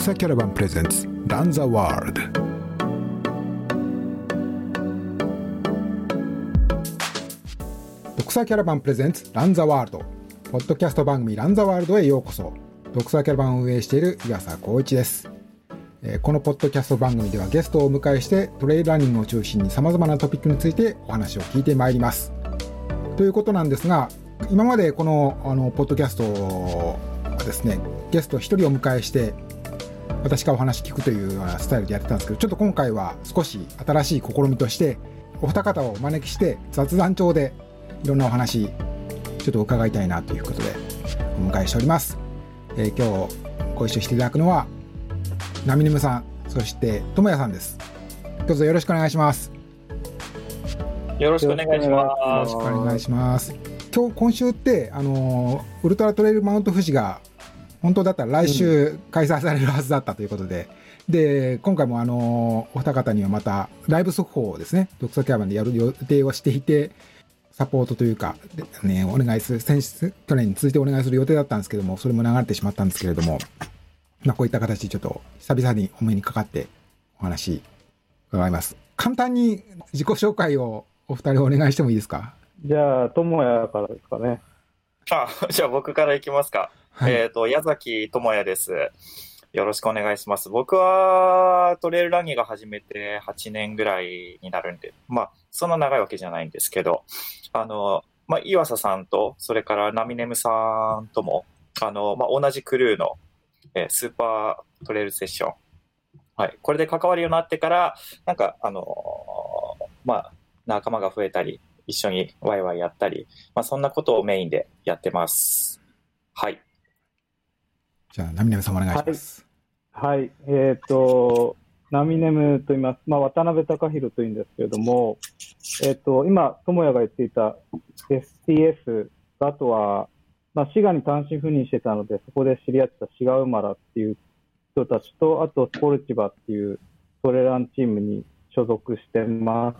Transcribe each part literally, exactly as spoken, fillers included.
草キャラバンプレゼンツランザワールド。ドクサキャラバンプレゼンツランザワールドポッドキャスト番組ランザワールドへようこそ。ドクサキャラバンを運営している岩佐光一です。このポッドキャスト番組ではゲストをお迎えしてトレイルランニングを中心に様々なトピックについてお話を聞いてまいりますということなんですが、今までこ の, あのポッドキャストはですね、ゲストひとりをお迎えして私がお話聞くというようなスタイルでやってたんですけど、ちょっと今回は少し新しい試みとしてお二方をお招きして雑談調でいろんなお話ちょっと伺いたいなということでお迎えしております、えー、今日ご一緒していただくのはナミヌムさん、そしてともやさんです。どうぞよろしくお願いします。よろしくお願いします。よろしくお願いします。今日今週ってあのウルトラトレイルマウント富士が本当だったら来週開催されるはずだったということで、うん、で今回もあのお二方にはまたライブ速報をですねドクサキャラバンでやる予定をしていて、サポートというか、ね、お願いする先日去年に続いてお願いする予定だったんですけども、それも流れてしまったんですけれども、まあ、こういった形でちょっと久々にお目にかかってお話伺います。簡単に自己紹介をお二人お願いしてもいいですか？じゃあ智也からですかね。あ、じゃあ僕からいきますか、はい、えーと矢崎智也です。よろしくお願いします。僕はトレイルランニングを始めてはちねんぐらいになるんで、まあそんな長いわけじゃないんですけど、あの、まあ、岩佐さんとそれからナミネムさんともあの、まあ、同じクルーの、えー、スーパートレイルセッション、はい、これで関わるようになってからなんか、あのーまあ、仲間が増えたり一緒にワイワイやったり、まあ、そんなことをメインでやってます。はい、じゃあナミネムさんお願いします。はい、はい、えっとナミネムと言います。まあ、渡辺隆弘というんですけれども、えっと、今、智也が言っていた エスティーエス、あとは、まあ、滋賀に単身赴任してたので、そこで知り合った滋賀馬らっていう人たちと、あと、スポルチバっていうトレランチームに所属してます。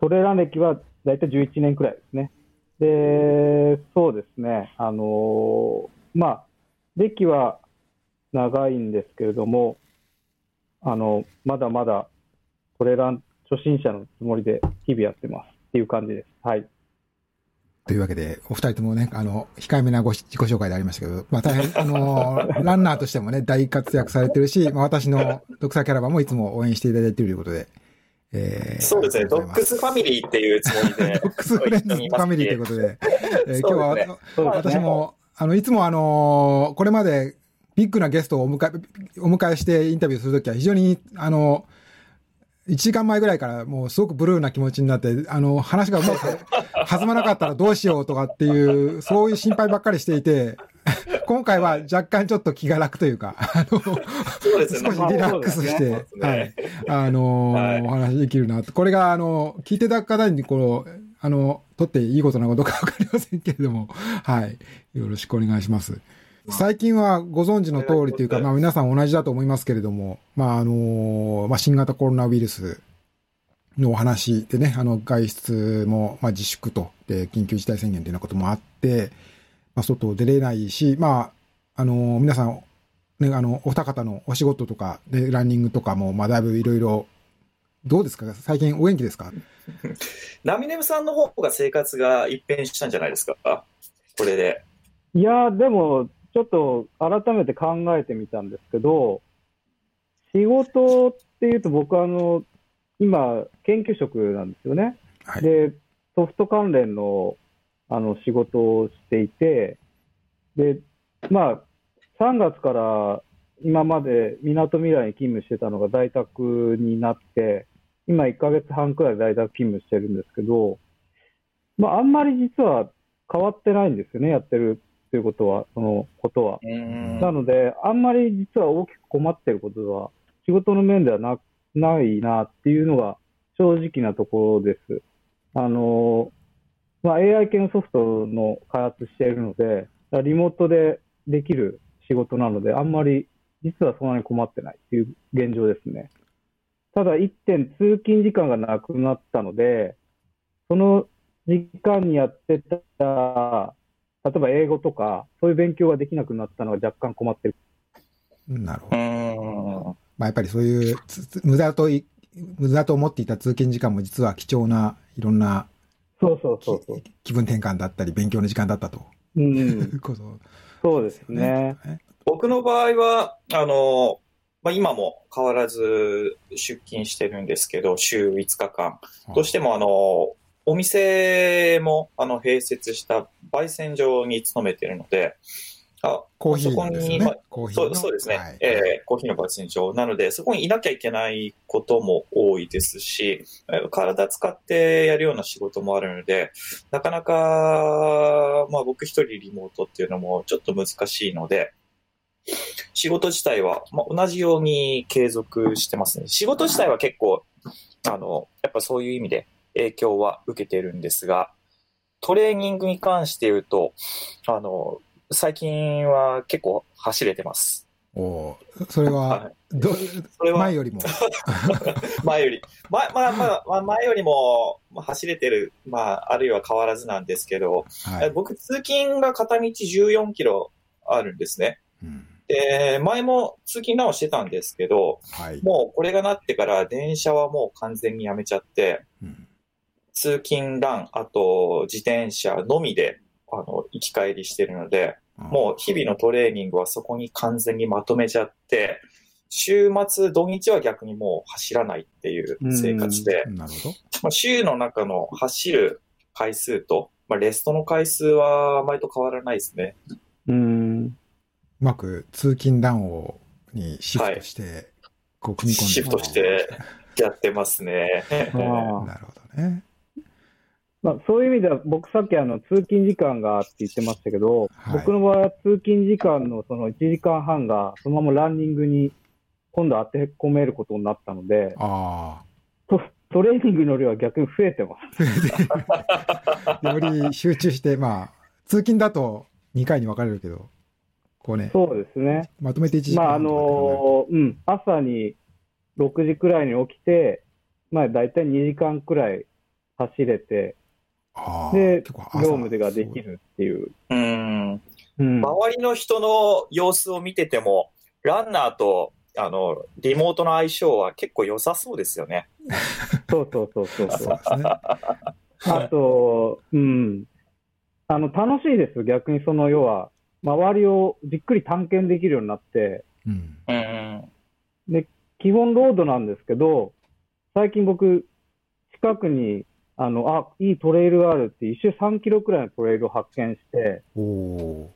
トレラン歴はだいたいじゅういちねんくらいですね。で、そうですね、あのー、まあ、歴は長いんですけれども、あのまだまだトレラン初心者のつもりで日々やってますっていう感じです。はい。というわけでお二人ともね、あの控えめなご自己紹介でありましたけど、まあ大変あのランナーとしてもね大活躍されてるし、まあ、私のドクサキャラバンもいつも応援していただいているということで、えー、そうですね、ドックスファミリーっていうつもりでドックスフレンズファミリーということで、えー、今日は、ね、私もあのいつもあのこれまでビッグなゲストをお迎え、お迎えしてインタビューするときは非常に、あの、いちじかんまえぐらいからもうすごくブルーな気持ちになって、あの、話がうまく弾まなかったらどうしようとかっていう、そういう心配ばっかりしていて、今回は若干ちょっと気が楽というか、あの、そうですね、少しリラックスして、まあそうですね、はい、あの、はい、お話できるなと。これが、あの、聞いていただく方に、こう、あの、撮っていいことなのかどうかわかりませんけれども、はい、よろしくお願いします。最近はご存知の通りというか、まあ皆さん同じだと思いますけれども、まああの、まあ新型コロナウイルスのお話でね、あの外出もまあ自粛と、で緊急事態宣言というようなこともあって、まあ外を出れないし、まああの皆さんね、あのお二方のお仕事とかでランニングとかもまあだいぶいろいろどうですか？最近お元気ですか？ナミネムさんの方が生活が一変したんじゃないですか？これで。いやーでも。ちょっと改めて考えてみたんですけど、仕事っていうと僕はあの今研究職なんですよね、はい、でソフト関連 の, あの仕事をしていて、で、まあ、さんがつから今までみなとみらいに勤務してたのが在宅になって、今いっかげつはんくらい在宅勤務してるんですけど、まあ、あんまり実は変わってないんですよね、やってるということは、そのことは。なので、あんまり実は大きく困っていることは、仕事の面では な, ないなっていうのが正直なところです。あの、まあ、エーアイ 系のソフトの開発しているので、リモートでできる仕事なので、あんまり実はそんなに困ってないっていう現状ですね。ただいってん、通勤時間がなくなったので、その時間にやってた、例えば英語とかそういう勉強ができなくなったのは若干困ってるなるほど。うん、まあ、やっぱりそういう無駄とい無駄と思っていた通勤時間も実は貴重ないろんな、そうそうそうそう、気分転換だったり勉強の時間だったと、うん、こそそうですね。僕の場合はあの、まあ、今も変わらず出勤してるんですけど、週いつかかん、どうしてもあのお店もあの併設した焙煎所に勤めてるので、あコーヒーですね、まあ、コーヒーの、そうですね、はい、えー、コーヒーの焙煎所なので、そこにいなきゃいけないことも多いですし、体使ってやるような仕事もあるので、なかなか、まあ、僕一人リモートっていうのもちょっと難しいので、仕事自体は、まあ、同じように継続してますね。仕事自体は結構あのやっぱそういう意味で影響は受けてるんですが、トレーニングに関して言うと、あの最近は結構走れてます。おそれはど、はい、それは前よりも前より、まままま、前よりも走れてる、まあ、あるいは変わらずなんですけど、はい、僕通勤が片道じゅうよんキロあるんですね。うん、で前も通勤直してたんですけど、はい、もうこれがなってから電車はもう完全にやめちゃって、うん、通勤ラン、あと自転車のみであの行き帰りしてるので、もう日々のトレーニングはそこに完全にまとめちゃって、週末土日は逆にもう走らないっていう生活で、なるほど、まあ、週の中の走る回数と、まあ、レストの回数は毎度変わらないですね。うーん、うまく通勤ランをにシフトして、はい、こう組み込んでシフトしてやってますね。なるほどね。まあ、そういう意味では僕さっきあの通勤時間がって言ってましたけど、はい、僕の場合は通勤時間のそのいちじかんはんがそのままランニングに今度当て込めることになったので、あト、トレーニングの量は逆に増えてますより集中して、まあ、通勤だとにかいに分かれるけどこう、ね、そうですね、まとめていちじかん、まああのーうん、朝にろくじくらいに起きて、まあ、だいたいにじかんくらい走れて、で業務でができるっていう、うん、うん、周りの人の様子を見ててもランナーとあのリモートの相性は結構良さそうですよね。そうそうそうそうそうそうですね。あと、うん、あの楽しいです。逆にその要は周りをじっくり探検できるようになって、うん、で基本ロードなんですけど、最近僕近くにあのあいいトレイルがあるって一周さんキロくらいのトレイルを発見して、お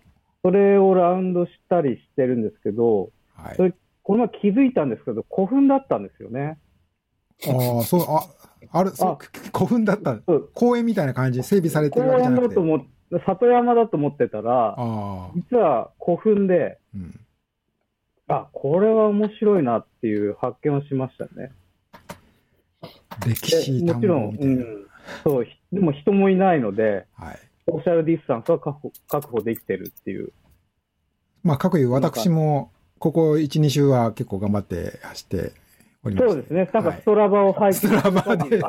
それをラウンドしたりしてるんですけど、はい、それこの前気づいたんですけど古墳だったんですよね。あそうああるそうあ古墳だった、公園みたいな感じ整備されてるわけじゃなくて、公園だと思里山だと思ってたらあ実は古墳で、うん、あこれは面白いなっていう発見をしましたね。歴史探訪みたいな、そうでも人もいないので、はい、ソーシャルディスタンスは確保、確保できてるっていう。まあ、各有私もここいち、にしゅうは結構頑張って走っております。そうですね。なんかストラバを入って、はい、ストラバで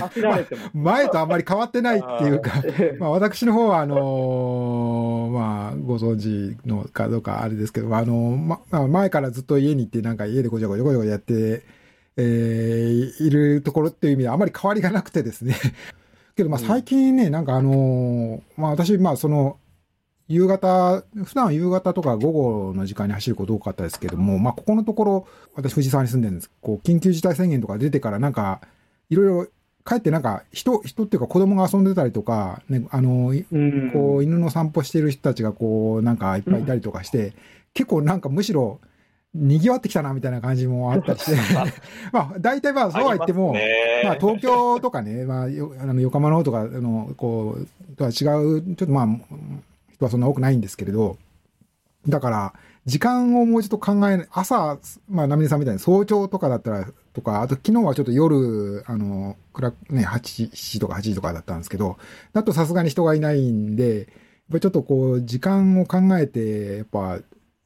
走られても、まあ、前とあんまり変わってないっていうか、まあ、私の方はあのー、まあご存知のかどうかあれですけど、あのーままあ、前からずっと家に行ってなんか家でごちゃごちゃごちゃやって。えー、いるところっていう意味ではあまり変わりがなくてですねけどまあ最近ね、うん、なんかあのー、まあ私まあその夕方普段夕方とか午後の時間に走ること多かったですけども、まあここのところ私藤沢に住んでるんです、こう緊急事態宣言とか出てからなんかいろいろ帰ってなんか人人っていうか子供が遊んでたりとかね、あのーうん、こう犬の散歩してる人たちがこうなんかいっぱいいたりとかして、うん、結構なんかむしろにぎわってきたなみたいな感じもあったりして、まあ、大体まあそうは言っても、まあ、東京とかね、まあ、あの横浜の方とかのこうとは違うちょっとまあ人はそんな多くないんですけれど、だから時間をもうちょっと考えない、朝、まあ、波根さんみたいに早朝とかだったらとか、あと昨日はちょっと夜あの暗く、ね、はちじとかはちじとかだったんですけど、だとさすがに人がいないんで、やっぱちょっとこう時間を考えてやっぱ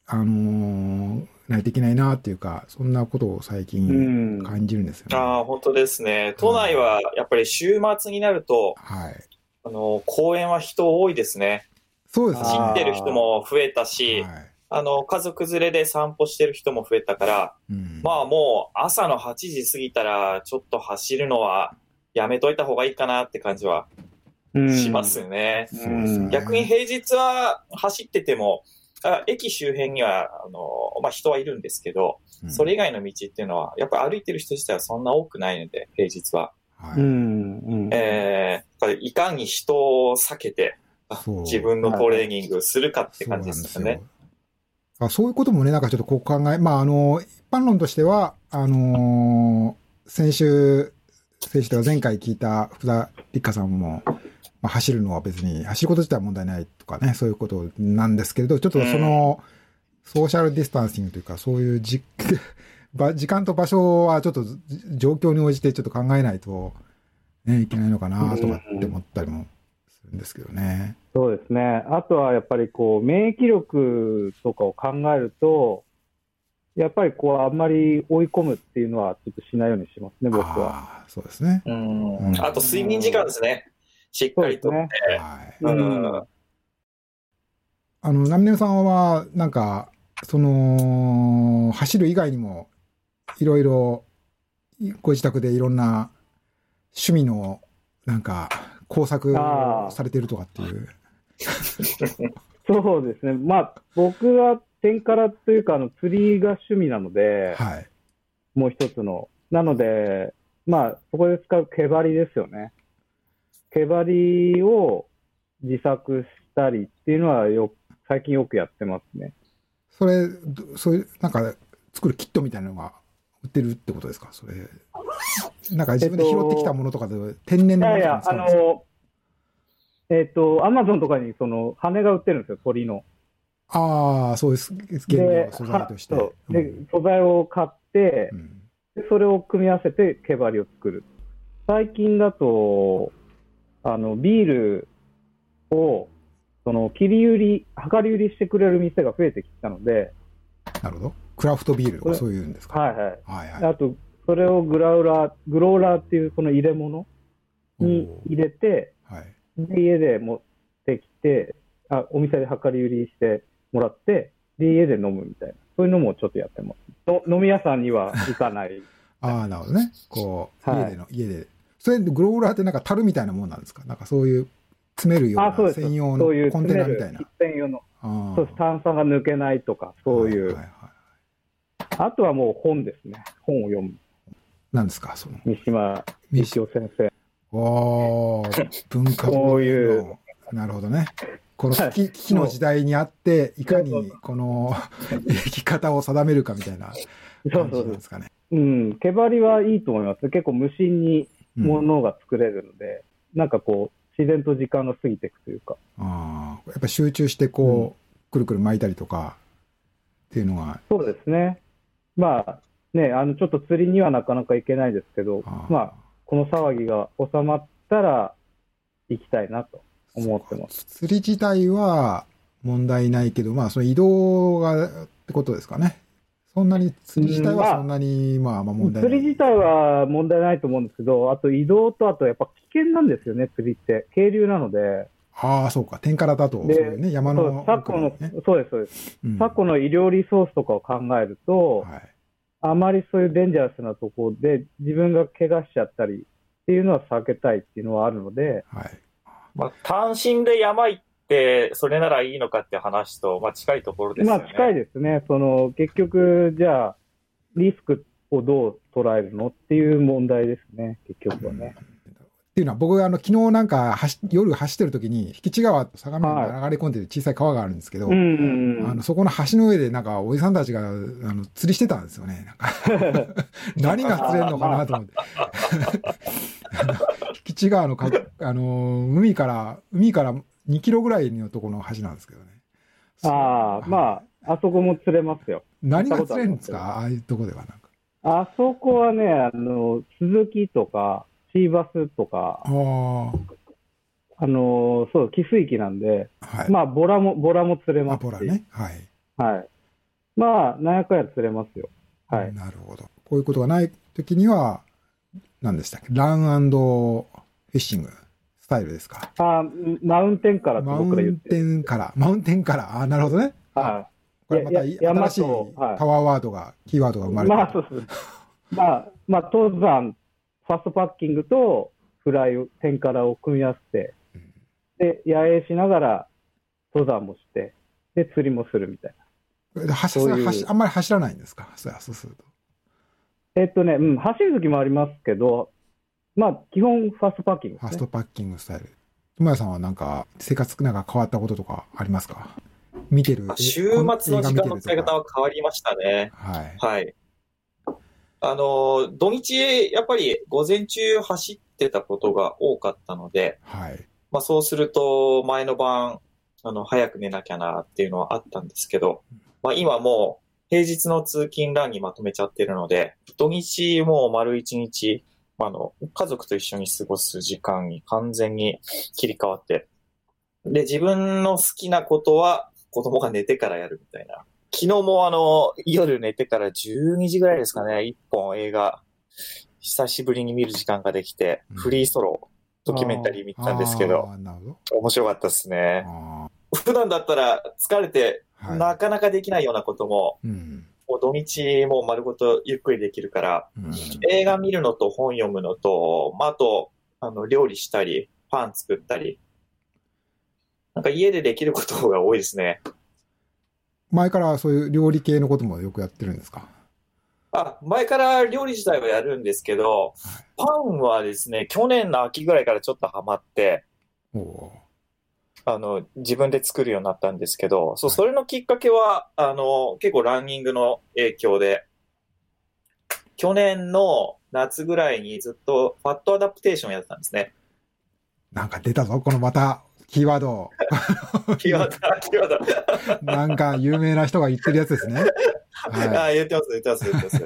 あのーないといけないなっていうか、そんなことを最近感じるんですよね。うん、ああ本当ですね。都内はやっぱり週末になると、はい、あの公園は人多いですね。そうですね。走ってる人も増えたし、はい、あの家族連れで散歩してる人も増えたから、うん、まあもう朝のはちじ過ぎたらちょっと走るのはやめといた方がいいかなって感じはしますね、うんうん、逆に平日は走ってても駅周辺にはあの、まあ、人はいるんですけど、うん、それ以外の道っていうのはやっぱり歩いてる人自体はそんな多くないので平日は、はい、うんえー、いかに人を避けて自分のトレーニングするかって感じですかね。そうそう、あ、そういうこともね、なんかちょっとこう考え、まあ、あの、一般論としては、あのー、先週、先週とか前回聞いた福田立花さんも、まあ、走るのは別に、走ること自体は問題ないとかね、そういうことなんですけれど、ちょっとその、ソーシャルディスタンシングというか、そういうじ時間と場所はちょっと状況に応じてちょっと考えないと、ね、いけないのかなとかって思ったりもするんですけどね。そうですね。あとはやっぱりこう免疫力とかを考えると、やっぱりこうあんまり追い込むっていうのはちょっとしないようにしますね、僕は。あ、そうですね、うん、うん、あと睡眠時間ですね、しっかりとって、ね、はい、うん、あの波根さんはなんかその走る以外にもいろいろご自宅でいろんな趣味のなんか工作をされてるとかっていうそうですね、まあ僕は天からというかあの釣りが趣味なので、はい、もう一つのなので、まあそこで使う毛針ですよね。毛針を自作したりっていうのはよ最近よくやってますね。それそういうなんか作るキットみたいなのが売ってるってことですか？それなんか自分で拾ってきたものとかで、えっと、天然のものとか使うんですか？いやいや、あのえっとアマゾンとかにその羽が売ってるんですよ、鳥の。ああ、そうです。原料素材として、うん、で素材を買って、うん、でそれを組み合わせて毛針を作る。最近だとあのビールをその切り売り、量り売りしてくれる店が増えてきたので。なるほど。クラフトビールとかそういうんですか？はいはい、はいはい、あとそれをグラウラー、グローラーっていうこの入れ物に入れて、はい、で家で持ってきて、あお店で量り売りしてもらってで家で飲むみたいな、そういうのもちょっとやってます。飲み屋さんには行かないああ、なるほどね。こう、はい、家での家でそれでグローラーってなんか樽みたいなもんなんですか？なんかそういう詰めるような専用のコンテナみたいな。専用のそうです。炭酸が抜けないとかそういう、はいはいはい、あとはもう本ですね。本を読む。何ですかその三島由紀夫先生。おー、文化こういうなるほどね。この危機の時代にあっていかにこの生き方を定めるかみたいな感じなんですかね。そうそうそう、うん、毛針はいいと思います。結構無心にものが作れるので、うん、なんかこう自然と時間が過ぎていくというか。ああ、やっぱ集中してこう、うん、くるくる巻いたりとかっていうのが。そうですね。まあね、あのちょっと釣りにはなかなか行けないですけど、あ、まあこの騒ぎが収まったら行きたいなと。思ってます。釣り自体は問題ないけど、まあその移動がってことですかね。そんなに釣り自体はそんなに、うん、まあまあ問題ない。釣り自体は問題ないと思うんですけど、あと移動とあとやっぱ危険なんですよね、釣りって渓流なので。ああ、そうか。天からだとそういう、ね、山の奥の、ね、そうですそうです、うん、昨今の医療リソースとかを考えると、はい、あまりそういうデンジャラスなところで自分が怪我しちゃったりっていうのは避けたいっていうのはあるので、はい、まあ、単身で山行ってそれならいいのかって話と、まあ、近いところですよね。まあ、近いですね。その結局じゃあリスクをどう捉えるのっていう問題ですね、結局はね、うん、っていうのは僕はあの昨日なんか夜走ってる時に引地川と相模川に流れ込んでる小さい川があるんですけど、はい、あのそこの橋の上でなんかおじさんたちがあの釣りしてたんですよね。なんか何が釣れるのかなと思って引地川のか、あのー、海から海からにキロぐらいのところの橋なんですけどね。ああ、まああそこも釣れますよ。何が釣れるんですか？ああいうとこではなんか。あそこはね、あのスズキとかシーバスとか、ああのー、そう寄水域なんで、はい、まあボラもボラも釣れますし。ボラね、はいはい。まあ何やかんや釣れますよ。はい、なるほど。こういうことがないときには。何でしたっけ、ラン&フィッシングスタイルですか？あ、マウンテンカラーって僕ら言ってる。マウンテンカラー、マウンテンカラー、あ、なるほどね。はい、これまた新しいパワーワードが、はい、キーワードが生まれて、まあそうですまあまあ、登山ファストパッキングとフライテンカラを組み合わせて、うん、で野営しながら登山もしてで釣りもするみたいな。走ういう走あんまり走らないんですか？そうするとえっとね、うん、走る時もありますけど、まあ、基本ファストパッキングですね。ファストパッキングスタイル。熊谷さんはなんか生活の中変わったこととかありますか？見てる週末の時間の使い方は変わりましたね。はい、はい、あの土日やっぱり午前中走ってたことが多かったので、はい、まあ、そうすると前の晩あの早く寝なきゃなっていうのはあったんですけど、まあ、今もう平日の通勤ランにまとめちゃってるので、土日もう丸一日あの家族と一緒に過ごす時間に完全に切り替わって、で自分の好きなことは子供が寝てからやるみたいな。昨日もあの夜寝てからじゅうにじぐらいですかね、いっぽん映画久しぶりに見る時間ができて、うん、フリーソロドキュメンタリー見たんですけど、面白かったですね。あ、普段だったら疲れて、はい、なかなかできないようなことも、うん、もう土日も丸ごとゆっくりできるから、うん、映画見るのと本読むのと、まあ、あとあの料理したりパン作ったり、なんか家でできることが多いですね。前からそういう料理系のこともよくやってるんですか？あ、前から料理自体はやるんですけど、はい、パンはですね、去年の秋ぐらいからちょっとハマって、おあの自分で作るようになったんですけど、そう、それのきっかけは、はい、あの結構ランニングの影響で、去年の夏ぐらいにずっとファットアダプテーションやってたんですね。なんか出たぞこのまたキーワードキーワード、キーワードなんか有名な人が言ってるやつですねはい、あ、言ってます言ってます言ってます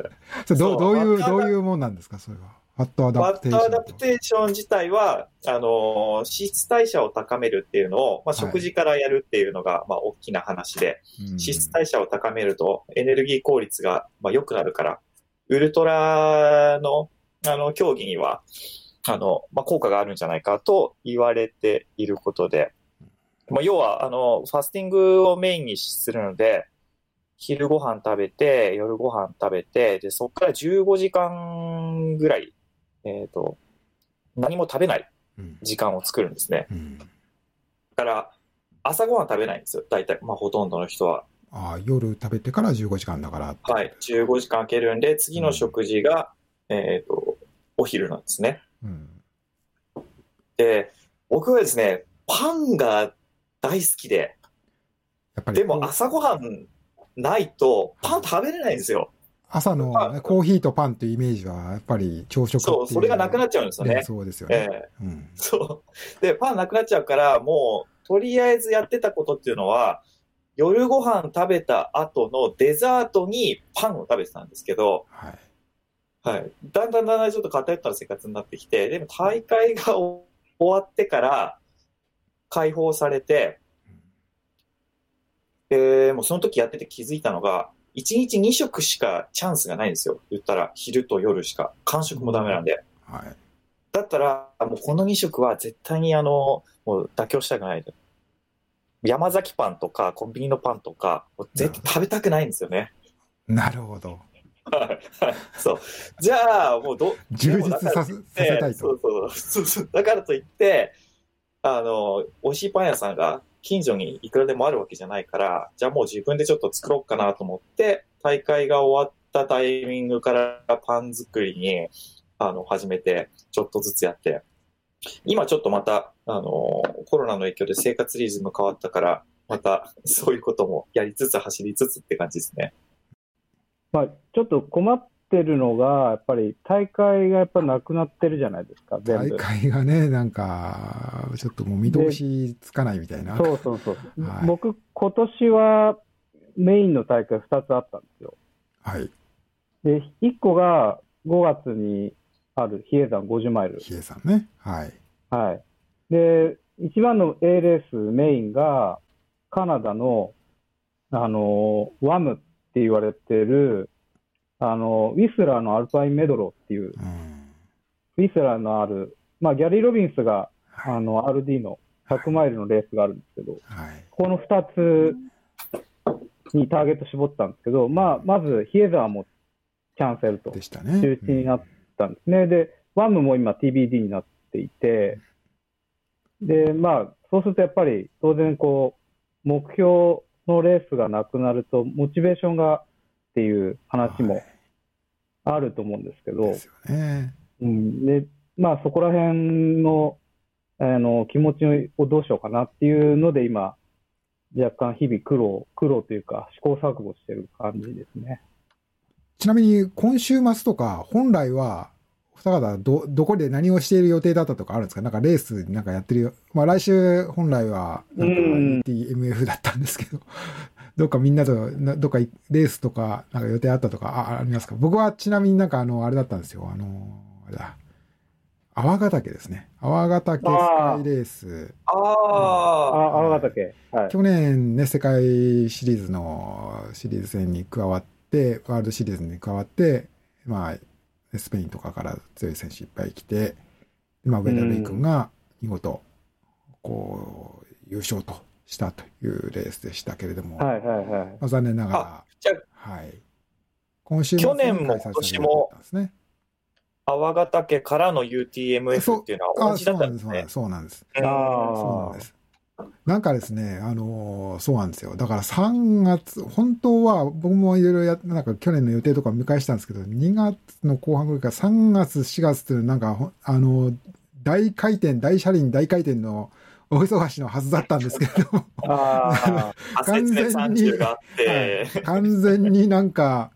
それどう、どういう、どういうもんなんですか？それはファットアダプテーション。ファットアダプテーション自体は、あのー、脂質代謝を高めるっていうのを、まあ、食事からやるっていうのが、はい、まあ、大きな話で、うん、脂質代謝を高めるとエネルギー効率が、まあ、良くなるから、ウルトラの、あの、競技には、あの、まあ、効果があるんじゃないかと言われていることで、まあ、要は、あの、ファスティングをメインにするので、昼ご飯食べて、夜ご飯食べて、で、そこからじゅうごじかんぐらい、えっと、何も食べない時間を作るんですね。うん、だから、朝ごはん食べないんですよ、大体、まあ、ほとんどの人は。ああ、夜食べてからじゅうごじかんだから。はい、じゅうごじかん空けるんで、次の食事が、うん、えっと、お昼なんですね。うん、で、僕はですね、パンが大好きで、やっぱりでも朝ごはんないと、パン食べれないんですよ。朝のコーヒーとパンというイメージはやっぱり朝食っていう、そう、それがなくなっちゃうんですよね。そうですよね、えーうん、そうでパンなくなっちゃうから、もうとりあえずやってたことっていうのは、夜ご飯食べた後のデザートにパンを食べてたんですけど、はいはい、だんだんだんだんちょっと偏った生活になってきて、でも大会が終わってから解放されて、でもうその時やってて気づいたのが、いちにちに食しかチャンスがないんですよ。言ったら昼と夜しか、間食もダメなんで、はい、だったらもうこのに食は絶対にあのもう妥協したくない。山崎パンとかコンビニのパンとか絶対食べたくないんですよね。なるほどそう、じゃあもうど充実させたいと。そうそうそう、だからといってあの美味しいパン屋さんが近所にいくらでもあるわけじゃないから、じゃあもう自分でちょっと作ろうかなと思って、大会が終わったタイミングからパン作りにあの始めて、ちょっとずつやって、今ちょっとまたあのコロナの影響で生活リズム変わったから、またそういうこともやりつつ走りつつって感じですね。まあ、ちょっと困ってるのが、やっぱり大会がやっぱなくなってるじゃないですか、全部。大会がね、なんかちょっともう見通しつかないみたいな。そうそうそう、はい、僕今年はメインの大会ふたつあったんですよ。はい。でいっこがごがつにある比叡山ごじゅうマイル。比叡山ね、はい、はい、で一番の A レースメインがカナダのあのワムって言われてるあのウィスラーのアルパインメドローっていう、うん、ウィスラーのある、まあ、ギャリー・ロビンスが、はい、あの アールディー のひゃくマイルのレースがあるんですけど、はい、このふたつにターゲット絞ったんですけど、まあ、まず比叡山もキャンセルと中止になったんですね。で、ねうん、でワムも今 ティービーディー になっていて、で、まあ、そうするとやっぱり当然こう目標のレースがなくなるとモチベーションがっていう話もあると思うんですけど、はいですよねうんでまあ、そこら辺 の, あの気持ちをどうしようかなっていうので今若干日々苦労苦労というか試行錯誤してる感じですね。ちなみに今週末とか本来は二方 ど, どこで何をしている予定だったとかあるんですか？なんかレースなんかやってるよ、まあ、来週本来はなんか エヌティーエムエフ だったんですけど、うん、どっかみんなとどっかレースと か, なんか予定あったとか あ, ありますか？僕はちなみになんか あ, のあれだったんですよ、あのあれだ泡ヶ岳ですね。泡ヶ岳スカイレース。あー、うん、あー、泡ヶ岳、はい。去年ね、世界シリーズのシリーズ戦に加わって、ワールドシリーズに加わって、まあ、スペインとかから強い選手いっぱい来て、まあ、上田瑠唯君が見事、こう、優勝としたというレースでしたけれども、はいはいはいまあ、残念ながら、はい。今週も、ね、去年も今年も、泡ヶ岳からの ユーティーエムエフ っていうのは同じだったんですね。そうなんです。なんかですね、あのー、そうなんですよ。だからさんがつ、本当は僕もいろいろやなんか去年の予定とか見返したんですけど、にがつの後半ぐらいからさんがつ、しがつっていうのなんか、あのー、大回転、大車輪、大回転のお忙しのはずだったんですけれどもあ完全に、はい、完全になんか、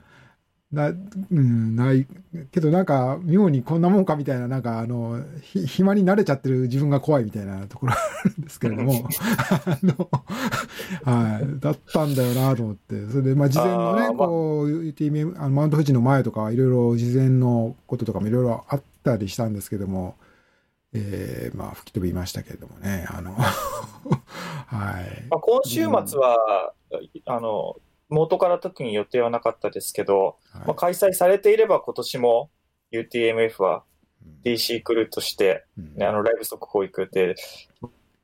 なうん、ないけどなんか妙にこんなもんかみたいな、なんかあのひ暇に慣れちゃってる自分が怖いみたいなところがあるんですけれどもあの、はい、だったんだよなと思って、それでまあ事前のねこう ユーティーエムエフ あのマウント富士の前とかいろいろ事前のこととかもいろいろあったりしたんですけども、えー、まあ吹き飛びましたけれどもね、あの、はいまあ、今週末は、うん、あの元から特に予定はなかったですけど、はいまあ、開催されていれば今年も ユーティーエムエフ は ディーシー クルーとして、ねうん、あのライブ速報行くって、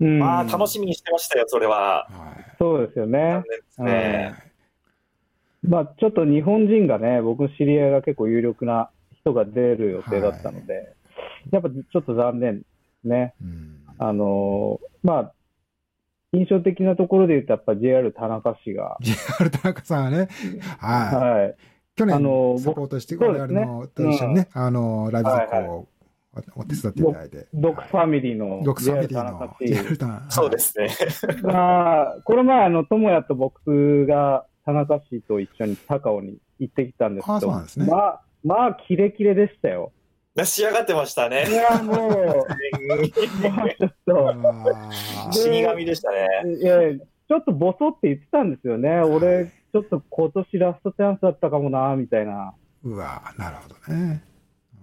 うん、まあ楽しみにしてましたよそれは、はい、そうですよね、ですね、はいまあ、ちょっと日本人がね、僕の知り合いが結構有力な人が出る予定だったので、はい、やっぱちょっと残念ですね、うん、あのまあ印象的なところで言うとやっぱ ジェイアール 田中氏が ジェイアール 田中さんはねはい、はい、去年サポートしてくれたのと一緒にね、あのライブ速報を手伝っていただいて、ドクファミリーの ジェイアール 田中氏、そうですねまあこの前あの友也と僕が田中氏と一緒に高尾に行ってきたんですけど、あそうなんですね、まあまあキレキレでしたよ。仕上がってましたね。いやもう、もうちょっと死神でしたね。いやちょっとボソって言ってたんですよね。俺ちょっと今年ラストチャンスだったかもなみたいな。うわなるほどね。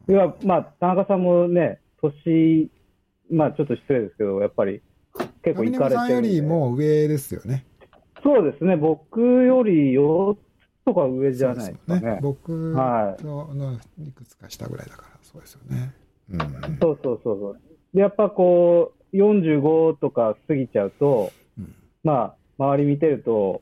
いやまあ田中さんもね年まあちょっと失礼ですけどやっぱり結構いかれてるんで。さんよりも上ですよね。そうですね。僕よりよとか上じゃないですか ね, すね僕のいくつか下ぐらいだから、はい、そうですよね、うん、そうそうそうそうでやっぱこうよんじゅうごとか過ぎちゃうと、うん、まあ周り見てると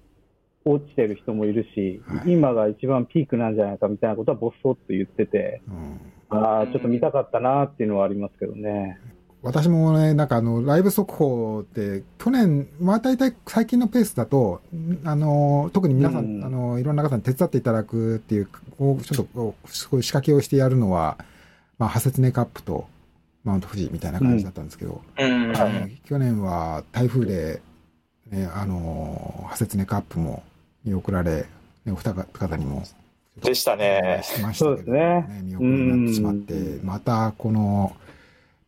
落ちてる人もいるし、はい、今が一番ピークなんじゃないかみたいなことはボソッと言ってて、うん、あちょっと見たかったなっていうのはありますけどね。私もね、なんかあの、ライブ速報って、去年、まあ大体最近のペースだと、あの、特に皆さん、うん、あの、いろんな方に手伝っていただくっていう、こうちょっと、すごい仕掛けをしてやるのは、まあ、ハセツネカップとマウント富士みたいな感じだったんですけど、うん、去年は台風で、ね、あの、ハセツネカップも見送られ、ね、お二方にも。でしたね。してましたけど、ね。そうですね。見送りになってしまって、うん、またこの、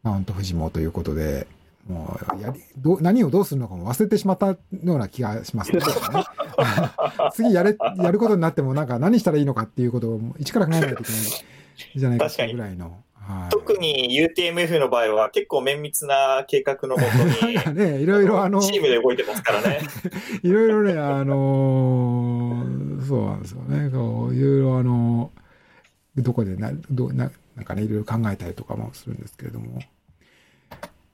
マウント富士もということで、もうやりど何をどうするのかも忘れてしまったような気がしますね。次やれやることになってもなんか何したらいいのかっていうことを一から考えないといけないじゃないかぐらいの。はい、特に ユーティーエムエフ の場合は結構綿密な計画のもとに、ね、いろいろあのチームで動いてますからね。いろいろねあのー、そうなんですよね。こういろいろあのー、どこでなどな。なんかね、いろいろ考えたりとかもするんですけれども。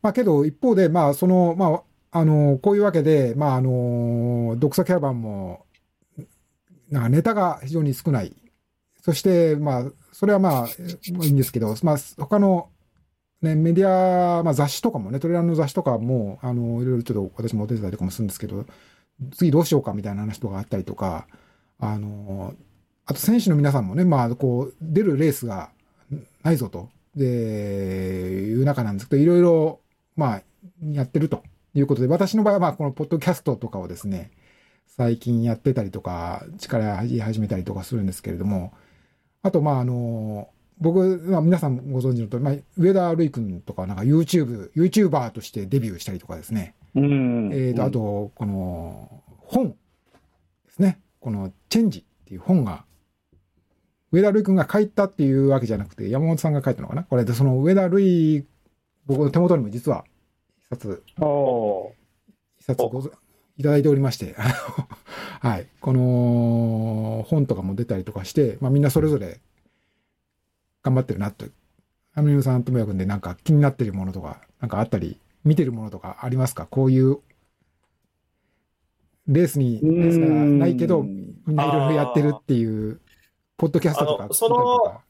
まあけど、一方で、まあその、まあ、あの、こういうわけで、まああの、読書キャラバンも、なんかネタが非常に少ない。そして、まあ、それはまあ、いいんですけど、まあ、他の、ね、メディア、まあ、雑誌とかもね、トレランの雑誌とかも、あの、いろいろちょっと私もお手伝いとかもするんですけど、次どうしようかみたいな話とかあったりとか、あの、あと選手の皆さんもね、まあ、こう、出るレースがないぞと、で、いう中なんですけど、いろいろ、まあ、やってるということで、私の場合は、まあ、このポッドキャストとかをですね、最近やってたりとか、力入り始めたりとかするんですけれども、あと、まあ、あの、僕、まあ、皆さんご存知のとおり、まあ、上田瑠唯君とか、なんか YouTube、YouTuber としてデビューしたりとかですね。うん。えっと、あと、この、本ですね。この、チェンジっていう本が、上田瑠唯君が書いたっていうわけじゃなくて、山本さんが書いたのかなこれで、その上田瑠唯、僕の手元にも実は、一冊、一冊ごぞ、いただいておりまして、はい。この、本とかも出たりとかして、まあみんなそれぞれ、頑張ってるなと。アミリムさんともやくんでなんか気になってるものとか、なんかあったり、見てるものとかありますか？こういう、レースに、レースがないけど、みんないろいろやってるっていう、ポッドキャストとか。その、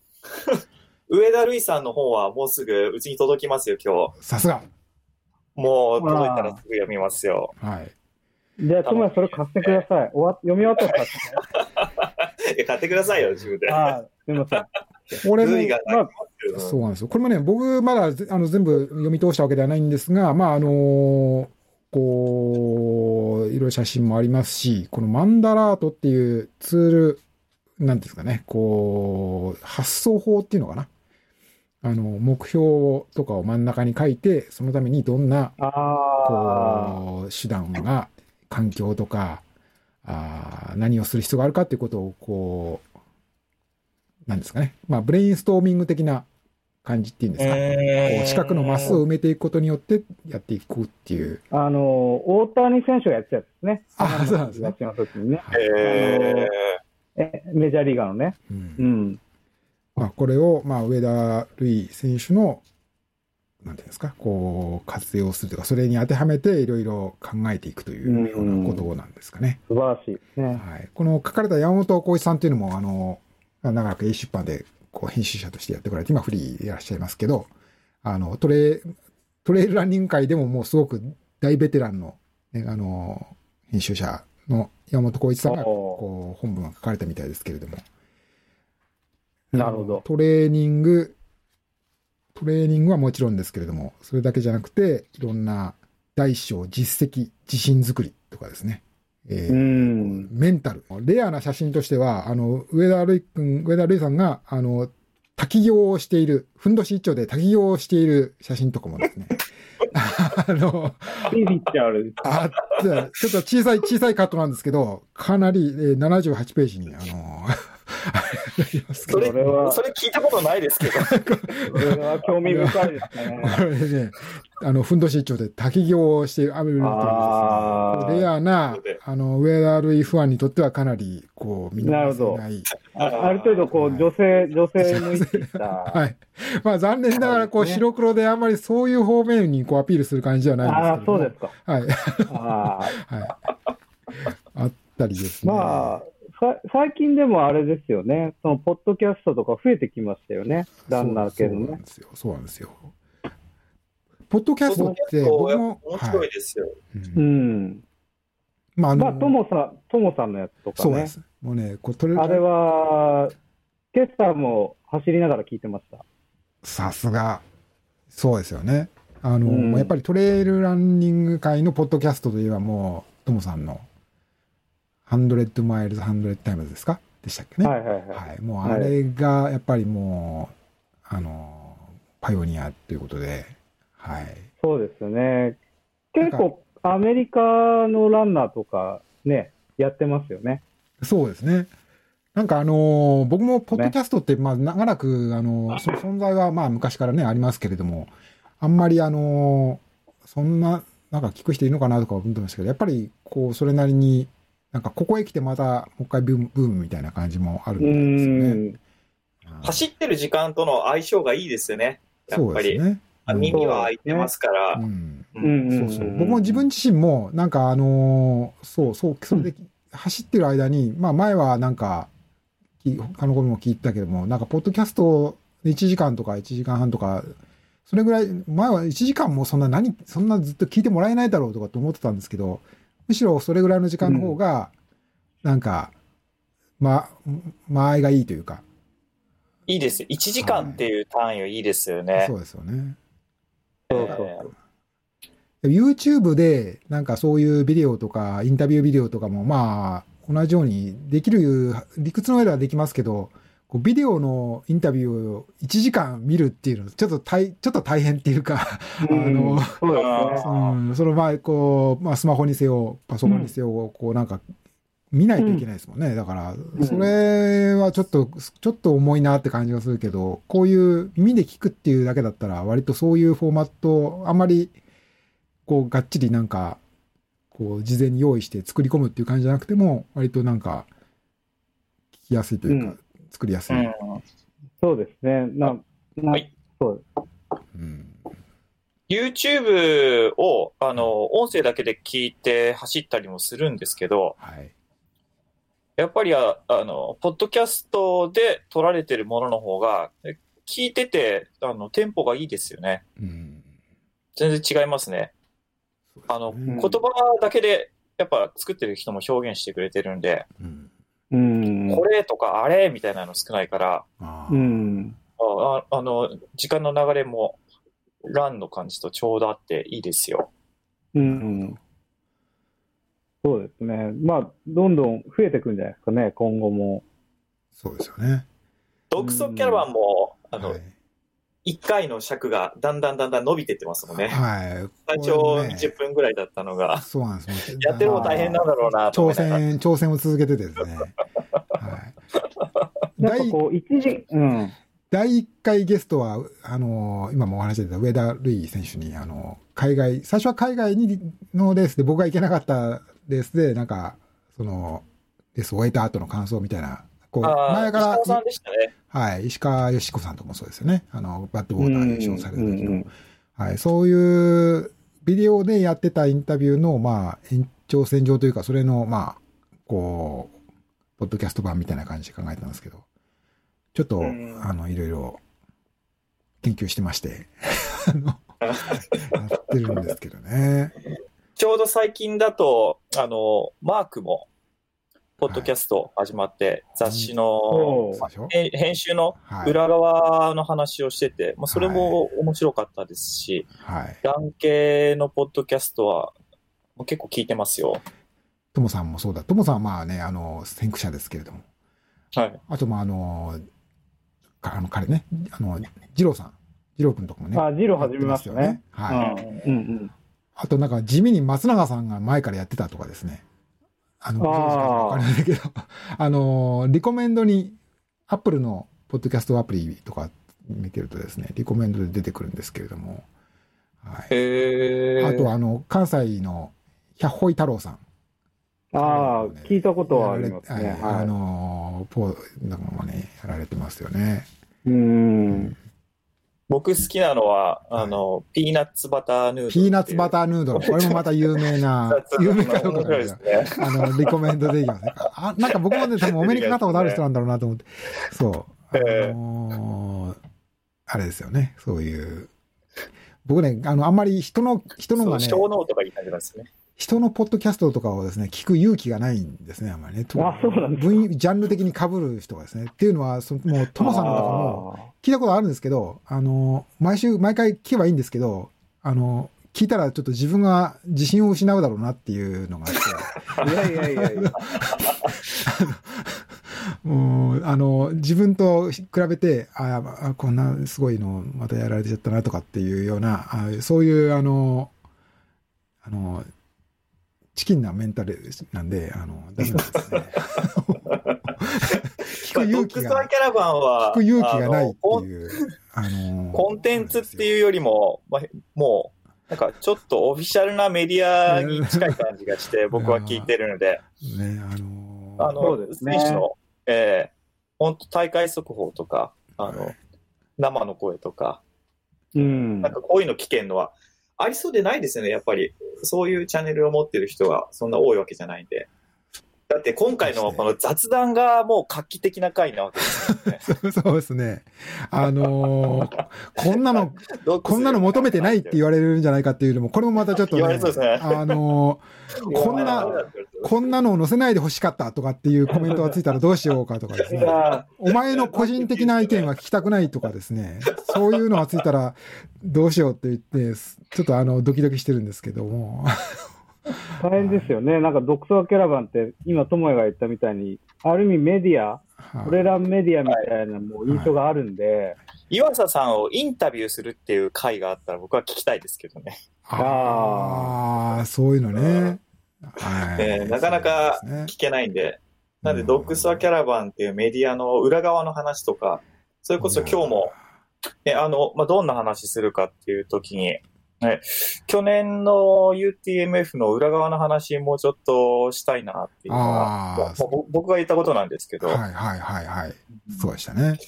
上田瑠唯さんの本はもうすぐうちに届きますよ、今日。さすが。もう届いたらすぐ読みますよ。はい。じゃあ、トムはそれ買ってください。おわ読み終わったら買ってください。買ってくださいよ、自分で。ああ、すみません。俺も、まあ、そうなんですよ。これもね、僕、まだあの全部読み通したわけではないんですが、まあ、あのー、こう、いろいろ写真もありますし、このマンダラートっていうツール、なんですかね、こう、発想法っていうのかな。あの、目標とかを真ん中に書いて、そのためにどんな、こう、手段が、環境とか、あ、何をする必要があるかっていうことを、こう、なんですかね。まあ、ブレインストーミング的な感じっていうんですか。えー、こう四角のマスを埋めていくことによってやっていくっていう。あの、大谷選手がやってたやつですね。あ、そうなんですね。ねえー、えメジャーリーガーのね。うん。うん、まあ、これを、まあ、上田瑠唯選手の、なんていうんですか、こう、活用するというか、それに当てはめていろいろ考えていくというようなことなんですかね。うん、素晴らしいですね。はい。この書かれた山本浩一さんっていうのも、あの、長らく A 出版でこう編集者としてやってこられて、今フリーでいらっしゃいますけど、あのトレ、トレイルランニング界でももうすごく大ベテランの、ね、あの編集者の山本浩一さんがこう本文が書かれたみたいですけれども。なるほど。トレーニング、トレーニングはもちろんですけれども、それだけじゃなくて、いろんな大小、実績、自信作りとかですね。えー、うんメンタル。レアな写真としては、あの、上田瑠唯君、上田瑠唯さんが、あの、滝行をしている、ふんどし一丁で滝行をしている写真とかもですね。あの、あちょっと小さい、小さいカットなんですけど、かなり、えー、ななじゅうはちページに、あの、それは、それ聞いたことないですけど。それは興味深いですね。これね、あの、ふんどし一丁で滝行をしている、雨降ってるんですね。レアな、あの、上田瑠唯ファンにとってはかなり、こう、見逃せない。ある程度、こう、女性、女性向いてきた。はい。まあ、残念ながら、こう、白黒であんまりそういう方面に、こう、アピールする感じではないんですけど。ああ、そうですか。はい。はい。あったりですね。まあ、最近でもあれですよね、そのポッドキャストとか増えてきましたよね、ランナー系のね。そうなんですよ、そうなんですよ。ポッドキャストって、僕も。面白いですよ。はい、うん。まあ、あの、まあ、トモさん、トモさんのやつとかね。そうです。もうね、こう取れる。あれは、今朝も走りながら聞いてました。さすが。そうですよね。あの、うん、やっぱりトレイルランニング界のポッドキャストといえばもう、トモさんの。ハンドレッドマイルズ、ハンドレッドタイムズですかでしたっけね。はいはいはい。はい、もうあれが、やっぱりもう、はい、あの、パイオニアということで、はい。そうですよね。結構、アメリカのランナーとかね、やってますよね。そうですね。なんかあの、僕もポッドキャストって、まあ、長らく、あの、その存在は、まあ、昔からね、ありますけれども、あんまりあの、そんな、なんか聞く人いるのかなとか思ってましたけど、やっぱり、こう、それなりに、なんかここへ来てまたもう一回ブーム、ブームみたいな感じもあるみたいですよね。走ってる時間との相性がいいですよね。やっぱり、ね、耳は開いてますから。僕も自分自身もなんかあのー、そうそうそれで走ってる間に、まあ前はなんか、他の子にも聞いたけども、なんかポッドキャストでいちじかんとかいちじかんはんとか、それぐらい、前はいちじかんもそんな何、そんなずっと聞いてもらえないだろうとかと思ってたんですけど、むしろそれぐらいの時間の方が、なんか、ま、間合いがいいというか。いいです。いちじかんっていう単位はいいですよね。はい、そうですよね。えーYouTube でなんかそういうビデオとかインタビュービデオとかもまあ同じようにできる、理屈の上ではできますけど、こうビデオのインタビューをいちじかん見るっていうのはちょっと大、ちょっと大変っていうかあのそうその前こう、まあ、スマホにせよパソコンにせよこうなんか見ないといけないですもんね、うん、だからそれはちょっとちょっと重いなって感じがするけど、こういう耳で聞くっていうだけだったら割とそういうフォーマットあんまりこうがっちりなんかこう事前に用意して作り込むっていう感じじゃなくても割となんか聞きやすいというか、うん、作りやすい、うん、そうですねなな、はい、そうです、うん、YouTube をあの音声だけで聞いて走ったりもするんですけど、はい、やっぱりああのポッドキャストで撮られてるものの方が聞いててあのテンポがいいですよね、うん、全然違いますね。あの、うん、言葉だけでやっぱ作ってる人も表現してくれてるんで、うん、これとかあれみたいなの少ないから、うん、あ、あの時間の流れもランの感じとちょうどあっていいですよ、うん、そうですね。まあどんどん増えてくんじゃないですかね今後も。そうですよね。独走キャラバンも、うん、あの、はい、いっかいの尺がだんだんだんだん伸びてってますもんね。はい。最長にじゅっぷんぐらいだったのが。そうなんですね。やってる方大変なんだろうなと思いながら。挑戦、挑戦を続けててですね。はい。なんかこう、一時、うん。だいいっかいゲストは、あのー、今もお話ししてた上田瑠唯選手に、あのー、海外、最初は海外にのレースで僕が行けなかったレースで、なんか、その、レースを終えた後の感想みたいな。こう前から石川さんでしたね。はい、石川佳子さんともそうですよね。あのバッドウォーター優勝された時の、はい、そういうビデオでやってたインタビューのまあ延長線上というか、それのまあこうポッドキャスト版みたいな感じで考えたんですけど、ちょっとあのいろいろ研究してましてあのやってるんですけどね。ちょうど最近だとあのマークも。ポッドキャスト始まって、はい、雑誌の編集の裏側の話をしてて、はい、まあ、それも面白かったですし、はい、ラン系のポッドキャストは結構聞いてますよ。トモさんもそうだ。トモさんはまあね、あの先駆者ですけれども、はい、あとまああのあの彼ね、あの二郎さん、二郎くんとかもね、あ、二郎始めますよね。はい、うんうんうん。あとなんか地味に松永さんが前からやってたとかですね。あの、わかんないけど、あの、リコメンドに、アップルのポッドキャストアプリとか見てるとですね、リコメンドで出てくるんですけれども、はい。えー、あと、あの、関西の百歩井太郎さん。ああ、ね、聞いたことはありますね。あの、ポーなんかもね、やられてますよね。うーん。うん、僕好きなのは、あの、はい、ピーナッツバターヌードル。ピーナッツバターヌードル。これもまた有名な、有名かどうかですね。あの、リコメンドでいきますね。あ、なんか僕もね、多分お目にかかったことある人なんだろうなと思って。そう。あのー、あれですよね。そういう。僕ね、あの、あんまり人の、人のがね、小脳とか言いたいですね。人のポッドキャストとかをですね、聞く勇気がないんですね、あんまりね。あ、そうなんですか。ジャンル的に被る人がですね。っていうのは、そのもう、トモさんの中も、聞いたことあるんですけど、あの、毎週、毎回聞けばいいんですけど、あの、聞いたらちょっと自分が自信を失うだろうなっていうのがあって。いやいやいやいや。もう、あの、自分と比べて、ああ、こんなすごいの、またやられちゃったなとかっていうような、あ、そういう、あの、あの、チキンなメンタルなんで、あの、ダメなんですね。聞く勇気が、まあ、ドッグストアキャラバンは、聞く勇気がないっていう、あの、あのコンテンツっていうよりも、まあ、もう、なんかちょっとオフィシャルなメディアに近い感じがして、僕は聞いてるので、ね、あのー、あの、選手の、えー、本当大会速報とか、あの、はい、生の声とか、うん、なんかこういうの聞けんのは、ありそうでないですよね、やっぱり。そういうチャンネルを持ってる人はそんな多いわけじゃないんで。だって今回のこの雑談がもう画期的な回なわけですよね。そうですね。あのー、こんなの、こんなの求めてないって言われるんじゃないかっていうのも、これもまたちょっと、ね、言われそうですね。あのー、こんな、こんなのを載せないで欲しかったとかっていうコメントがついたらどうしようかとかですね。お前の個人的な意見は聞きたくないとかですね。そういうのがついたらどうしようって言って、ちょっとあの、ドキドキしてるんですけども。大変ですよね。なんか独創キャラバンって今トモエが言ったみたいにある意味メディア、トレランメディアみたいなもう印象があるんで、はいはい、岩佐さんをインタビューするっていう回があったら僕は聞きたいですけどね。ああ、そういうのね、はいえー、なかなか聞けないん で, で、ね、なので独創キャラバンっていうメディアの裏側の話とか、それこそ今日も、ね、あのまあ、どんな話するかっていう時にね、去年の ユーティーエムエフ の裏側の話もちょっとしたいなっていうのは、僕が言ったことなんですけど。はいはいはいはい。そうでしたね。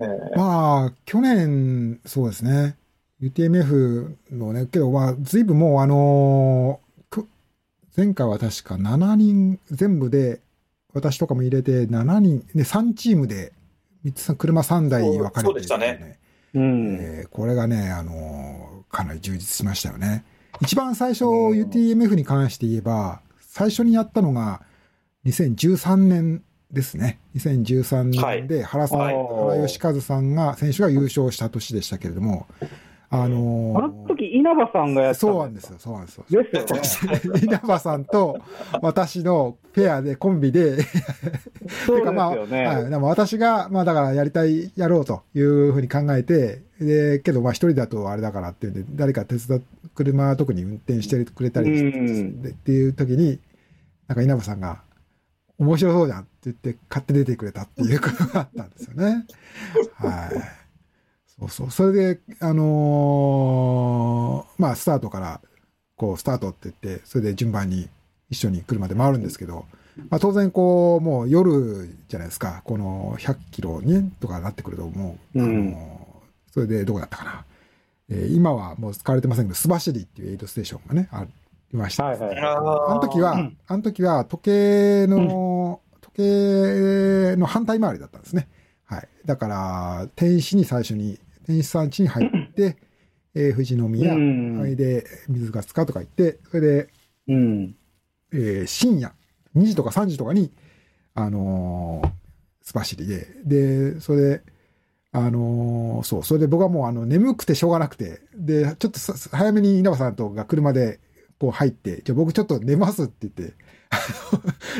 えー、まあ、去年、そうですね。ユーティーエムエフ のね、けど、まあ、随分もうあのー、前回は確かななにん、全部で、私とかも入れてななにん、で、さんチームで、みっつ、車さんだい分かれて、ね、そうでしたね。うんえー、これがね、あのー、かなり充実しましたよね。一番最初 ユーティーエムエフ に関して言えば、最初にやったのがにせんじゅうさんねんですね。にせんじゅうさんねんで原さん、はい、原義和さんが選手が優勝した年でしたけれども、あのー、あの時稲葉さんがやったんですか。そうなんですよ、そうなんですよ。ですよね、稲葉さんと私のペアでコンビで、そうですよね。てかまあ、はい、でも私がまあだからやりたいやろうというふうに考えて、でけどまあ一人だとあれだからっていうんで誰か手伝っ車特に運転してくれたりしてっていう時になんか稲葉さんが。面白そうじゃんって言って買って出てくれたっていうことがあったんですよね。はい。そうそう。それで、あのー、まあ、スタートから、こう、スタートって言って、それで順番に一緒に車で回るんですけど、まあ、当然、こう、もう夜じゃないですか、このひゃっキロにとかなってくると、もう、あのー、それでどこだったかな。えー、今はもう使われてませんけど、スバシリっていうエイドステーションがね、ある。いました、はいはい、あの時は、うん、あの時は時計の、うん、時計の反対回りだったんですね。はい。だから、天使に最初に、天使さん家に入って、うん、えー、富士宮、うん、それで、水がつかとか行って、それで、うんえー、深夜、にじとかさんじとかに、あのー、スパシリで、で、それで、あのー、そう、それで僕はもうあの眠くてしょうがなくて、で、ちょっとさ早めに稲葉さんとが車で、こう入って、じゃあ僕ちょっと寝ますって言って、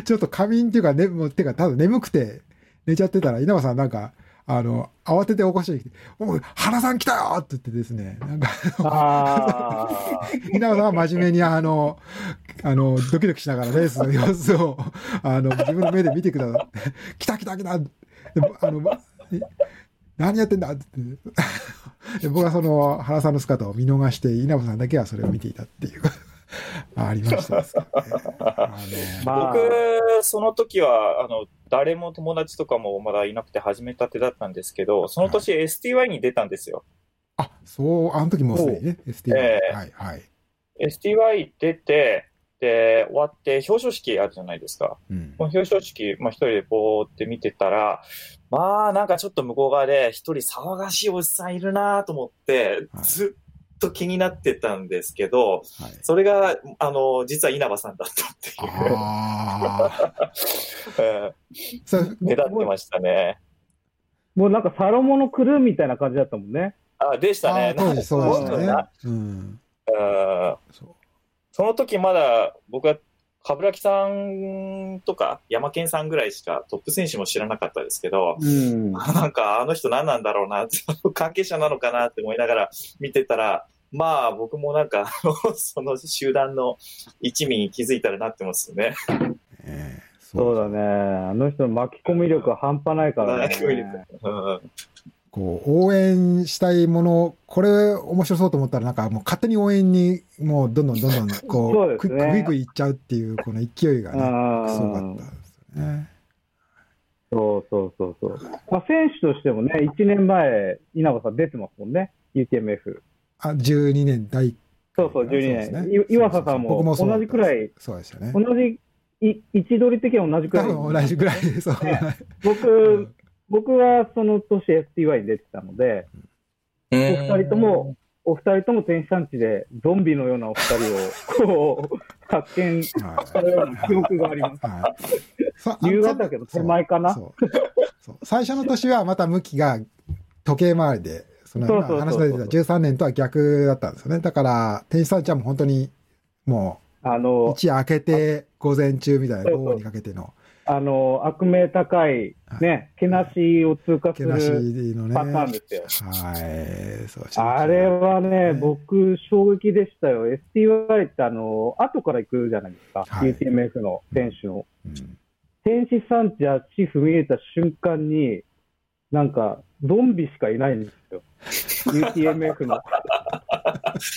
ちょっと仮眠っていうか、ね、もうてかただ眠くて寝ちゃってたら、稲葉さんなんか、あの、慌てて起こしてきて、おい、原さん来たよって言ってですね、なんか、稲葉さんは真面目にあの、あの、ドキドキしながらレースの様子を、あの、自分の目で見てくださって、来た来た来たであの、何やってんだってで僕はその原さんの姿を見逃して、稲葉さんだけはそれを見ていたっていう。ありましたですね。あの、まあ、僕その時はあの誰も友達とかもまだいなくて始めたてだったんですけど、その年 エスティーワイ に出たんですよ。はい、あ、そう、あの時もうすでにね エスティーワイ、えー、はいはい。エスティーワイ 出てで終わって表彰式あるじゃないですか。うん、表彰式まあ一人でぼーって見てたら、まあなんかちょっと向こう側で一人騒がしいおじさんいるなと思って、はい、ずっとと気になってたんですけど、はい、それがあの実は稲葉さんだったっていうあ目立ってましたね。もうなんかサロモのクルーみたいな感じだったもんね。あ、でしたね。そうでしたね。うん、あ、その時まだ僕は鏑木さんとか山健さんぐらいしかトップ選手も知らなかったですけど、うん、なんかあの人何なんだろうなって関係者なのかなって思いながら見てたら、まあ僕もなんかその集団の一味に気づいたらなってますよね。えー、そうだね。あの人の巻き込み力は半端ないからね。うん、こう応援したいもの、これ面白そうと思ったらなんかもう勝手に応援にもうどんどんどんどんこうグイグイいっちゃうっていうこの勢いがねすごかったですよね。そうそうそうそう。まあ、選手としてもねいちねんまえ稲葉さん出てますもんね ユーティーエムエフ。あ、じゅうにねんだい。そうそうじゅうにねん。ね、岩佐さんも同じくらいそうでしたね。同じ位置取り的には同じくらいです、ね、同じくらいです、ね、僕、うん、僕はその年 エスティーワイ に出てたので、えー、お二人ともお二人とも天使探知でゾンビのようなお二人をこう発見したような記憶があります、はい、夕方だけど手前かな。そうそうそう最初の年はまた向きが時計回りでその話されてたじゅうさんねんとは逆だったんですよね。だから天使探知はもう本当にもうあの一夜明けて午前中みたいな午後にかけてのあの悪名高いね、けなしを通過するパターンですよ、はい、そうですね。あれはね、僕衝撃でしたよ。 エスティーワイ ってあの後から行くじゃないですか、はい、ユーティーエムエフ の選手の、うん、天使産地足踏み入れた瞬間になんかゾンビしかいないんですよユーティーエムエフ の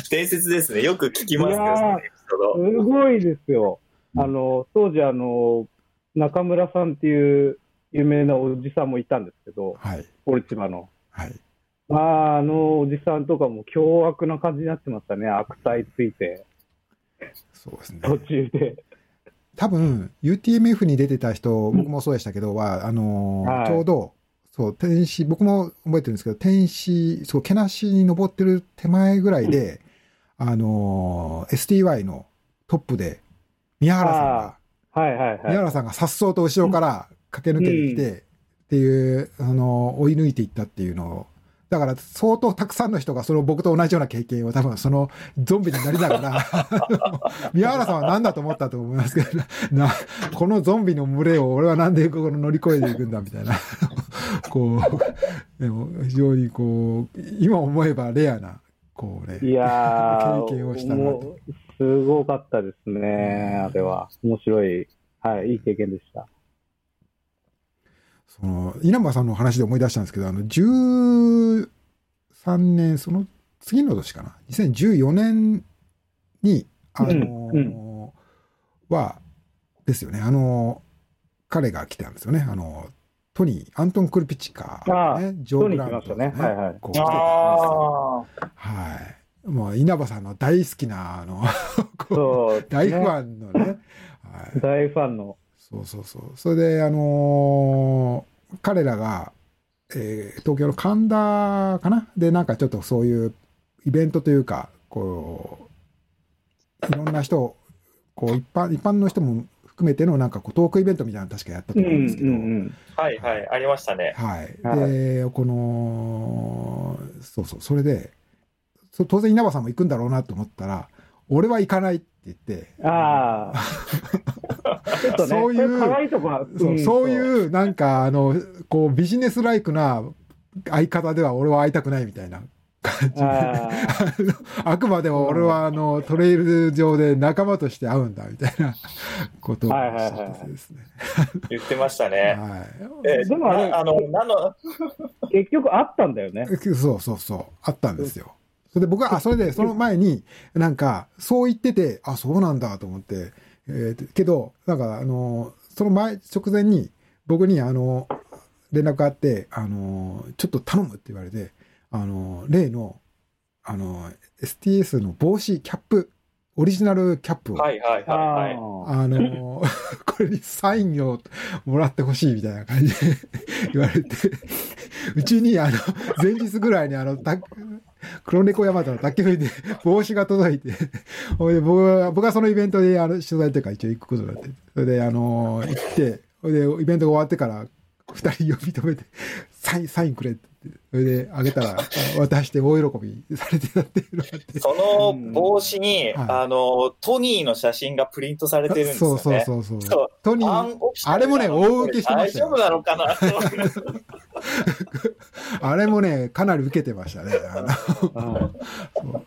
伝説ですね。よく聞きますけどすごいですよ。あの当時あの中村さんっていう有名なおじさんもいたんですけど、はい、堀島の、はい、まあ、あのおじさんとかも凶悪な感じになってましたね。悪態ついて、そうですね、途中で多分 ユーティーエムエフ に出てた人、僕もそうでしたけどはあの、はい、ちょうどそう天使僕も覚えてるんですけど天使そうけなしに登ってる手前ぐらいで、うん、あの エスティーワイ のトップで宮原さんがはいはいはい、宮原さんがさっそうと後ろから駆け抜けてきて、うん、っていうあの追い抜いていったっていうのを、だから相当たくさんの人がその僕と同じような経験を多分そのゾンビになりながら宮原さんは何だと思ったと思いますけどな、このゾンビの群れを俺はなんでここ乗り越えていくんだみたいなこうでも非常にこう今思えばレアなこうねいや経験をしたなと。すごかったですね、あれは面白い、はい、いい経験でした。その稲葉さんの話で思い出したんですけどあのじゅうさんねんその次の年かなにせんじゅうよねんにあの、うんうん、はですよねあの彼が来てたんですよねあのトニーアントン・クルピチカー、ね、ジョー・グラントね、はいはい、こう来てたんですよ、はいもう稲葉さんの大好きなあのそう、ね、大ファンのね、はい、大ファンのそうそうそうそれであのー、彼らが、えー、東京の神田かなでなんかちょっとそういうイベントというかこういろんな人こう一般一般の人も含めてのなんかこうトークイベントみたいなの確かやったと思うんですけど、うんうんうん、はいはい、はい、ありましたね、はい、で、はい、このそうそうそれで当然稲葉さんも行くんだろうなと思ったら俺は行かないって言ってあちょっと、ね、そういう可愛いとこは、うん、そう、そういうなんかあのこうビジネスライクな相方では俺は会いたくないみたいな感じで あ, あくまでも俺はあの、うん、トレイル上で仲間として会うんだみたいなことを言ってましたね、はいえー、でもあれあの何の結局会ったんだよねそうそうそう会ったんですよ。それで僕は、あ、それでその前に、なんか、そう言ってて、あ、そうなんだと思って、えー、けど、なんか、あの、その前、直前に、僕に、あの、連絡があって、あの、ちょっと頼むって言われて、あの、例の、あの、エスティーエス の帽子、キャップ、オリジナルキャップを、はいはいはい、はい、あの、これにサインをもらってほしいみたいな感じで言われて、うちに、あの、前日ぐらいに、あの、た黒猫山田の卓球部で帽子が届いてで 僕, は僕はそのイベントであの取材というか一応行くことになってそれであの行ってそれでイベントが終わってからふたり呼び止めてサイン、サインくれってそれであげたら渡して大喜びされてたっていうのがあってその帽子に、うん、あのトニーの写真がプリントされてるんですよね。そうそうそうそうトニーあれもね大受けしてましたよ。大丈夫なのかなあれもねかなり受けてましたねあの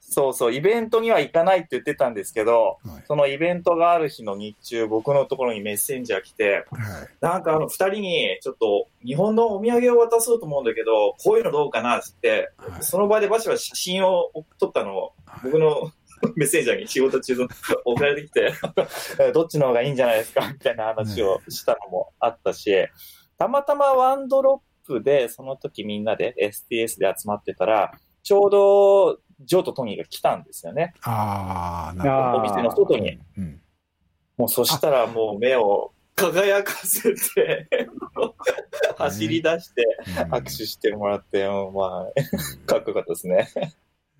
そうそうイベントには行かないって言ってたんですけど、はい、そのイベントがある日の日中僕のところにメッセンジャー来て、はい、なんかあのふたりにちょっと日本のお土産を渡そうと思うんだけどこういうのどうかなって、はい、その場でバシバシ写真を撮ったのを、はい、僕のメッセンジャーに仕事中の送られてきてどっちの方がいいんじゃないですかみたいな話をしたのもあったし、はい、たまたまワンドロップでその時みんなで エスティーエス で集まってたらちょうどジョーとトニーが来たんですよね。ああ、なるほど。お店の外に、うんうん、もうそしたらもう目を輝かせて走り出して握手してもらって、うん、まあかっこよかったですね。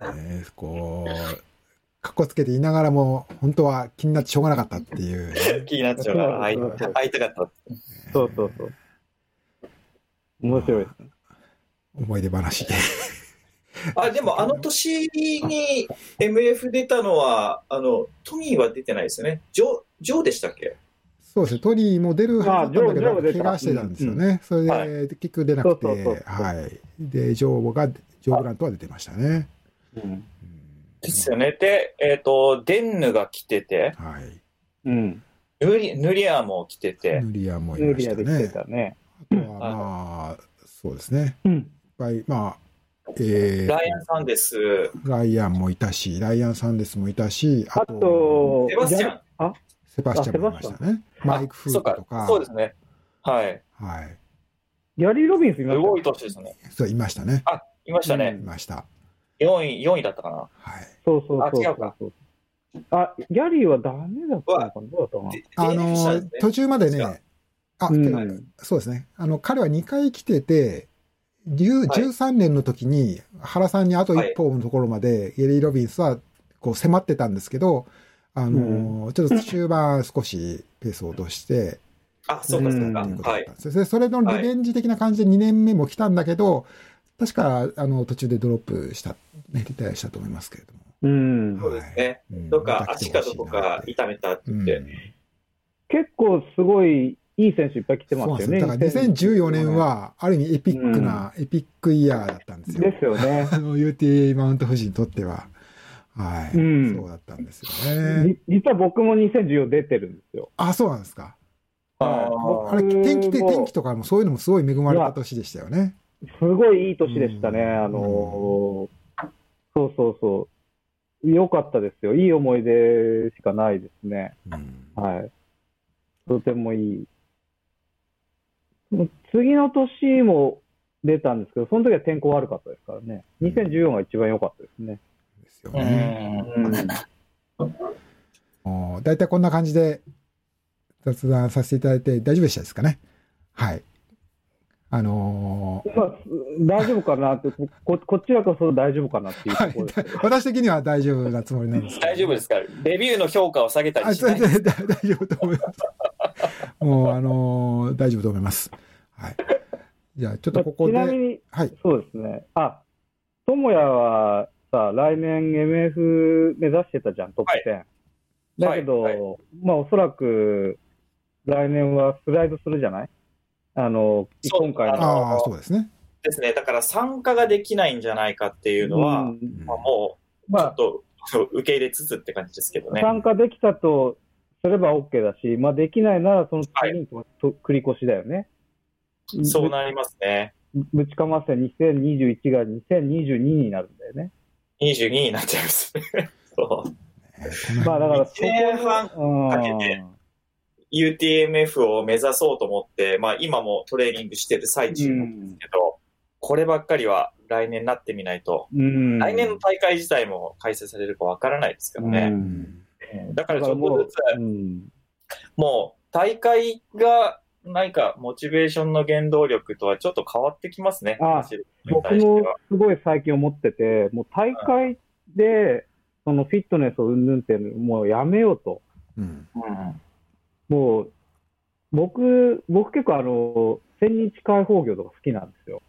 ね、こうかっこつけて言いながらも本当は気になってしょうがなかったっていう気になってしょうがなかった、会いたかった、そうそうそう、面白いですね、思い出話であ、でもあの年に エムエフ 出たのはあのトニーは出てないですよね。ジョ、ジョーでしたっけ。そうですね、トニーも出るはずだったんだけど怪我してたんですよね、うんうん、それで、はい、結局出なくて、そうそうそう、はい、でジョーがジョーブラントは出てましたね、うん、ですよね。で、えーと、デンヌが来てて、はい、うん、ヌリ、ヌリアも来てて、ヌリアもいましたね。ヌリアで来てたね。あとはまあ、はい、そうですね、うん、いっぱい、まあ、えー、ライアン・サンデス、ライアンもいたし、ライアン・サンデスもいたし、あとセバスチャン、あ、セバスチャンもいましたね。マイク・フードとか、そうですね、はい、はい、ギャリー・ロビンスいましたね。すごい年ですね。そう、いましたね。あ、いましたね、うん、いました。よんい、よんいだったかな。はい。そうそうそう。あ、違うか。あ、ギャリーはダメだったのかな。どうだったかな。あのー、途中までね、あ、うん、そうですね。あの、彼はにかい来てて、じゅうさんねんの時に原さんにあと一歩のところまで、はい、ギャリー・ロビンスはこう迫ってたんですけど、あのー、うん、ちょっと終盤少しペースを落として、あ、そうかそうか。はい。それのリベンジ的な感じでにねんめも来たんだけど、はい、確かあの途中でドロップした、ね、リタイアしたと思いますけれども、うん、はい、そうですね、うん、どっか足かどこか痛めたって、うん、結構すごいいい選手いっぱい来てますよね。だからにせんじゅうよねんはある意味エピックな、うん、エピックイヤーだったんですよ。ですよね。ユーティーエー マウント富士にとっては、はい、うん、そうだったんですよね。実は僕もにせんじゅうよん出てるんですよ。あ、そうなんですか。ああれ、天気、天気とかもそういうのもすごい恵まれた年でしたよね。すごいいい年でしたね、あのー、そうそうそう、良かったですよ、いい思い出しかないですね、はい、とてもいい。次の年も出たんですけど、その時は天候悪かったですからね、にせんじゅうよんが一番良かったですね。ですよね。うん。だいたいこんな感じで雑談させていただいて、大丈夫でしたですかね。はい。あのーまあ、大丈夫かなってこ, こっちはこそ大丈夫かなっていうところです、はい、私的には大丈夫なつもりなんですけど大丈夫ですか。レビューの評価を下げたりしない。大丈夫と思いますもう、あのー、大丈夫と思います、はい、じゃあちょっとここで、まあ、ちなみに、はい、そうですね、あ、ともやはさ来年 エムエフ 目指してたじゃん、トップテン、はい、だけど、はいはい、まあ、おそらく来年はスライドするじゃない。あの今回の、あ、そうですね、ですね、だから参加ができないんじゃないかっていうのは、うん、まあ、もうちょっと、まあ、受け入れつつって感じですけどね。参加できたとすれば OK だし、まあ、できないならその次に繰り越しだよね、はい、そうなりますね。ぶちかませにせんにじゅういちがにせんにじゅうにになるんだよね。にじゅうにになっちゃいますそうまあだからいちねんはんかけてユーティーエムエフ を目指そうと思って、まあ、今もトレーニングしてる最中なんですけど、うん、こればっかりは来年になってみないと、うん、来年の大会自体も開催されるかわからないですからね、うん、だからちょっとずつ、うん、もう大会が何かモチベーションの原動力とはちょっと変わってきますね。あ、僕もすごい最近思ってて、もう大会でそのフィットネスをうんぬんってもうやめようと、うんうん、もう 僕, 僕結構あの千日開放業とか好きなんですよ、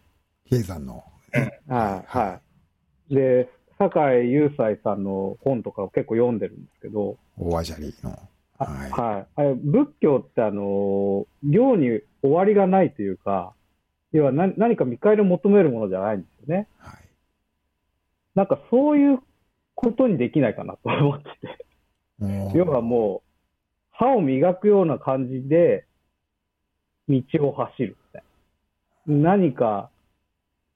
比叡山の、ね、はいはい、で坂井雄斎さんの本とかを結構読んでるんですけど、大アジャリの、はいはい、あれ仏教ってあの行に終わりがないというか、要は 何, 何か見返りを求めるものじゃないんですよね、はい、なんかそういうことにできないかなと思ってて要はもう歯を磨くような感じで道を走るみたいな、何か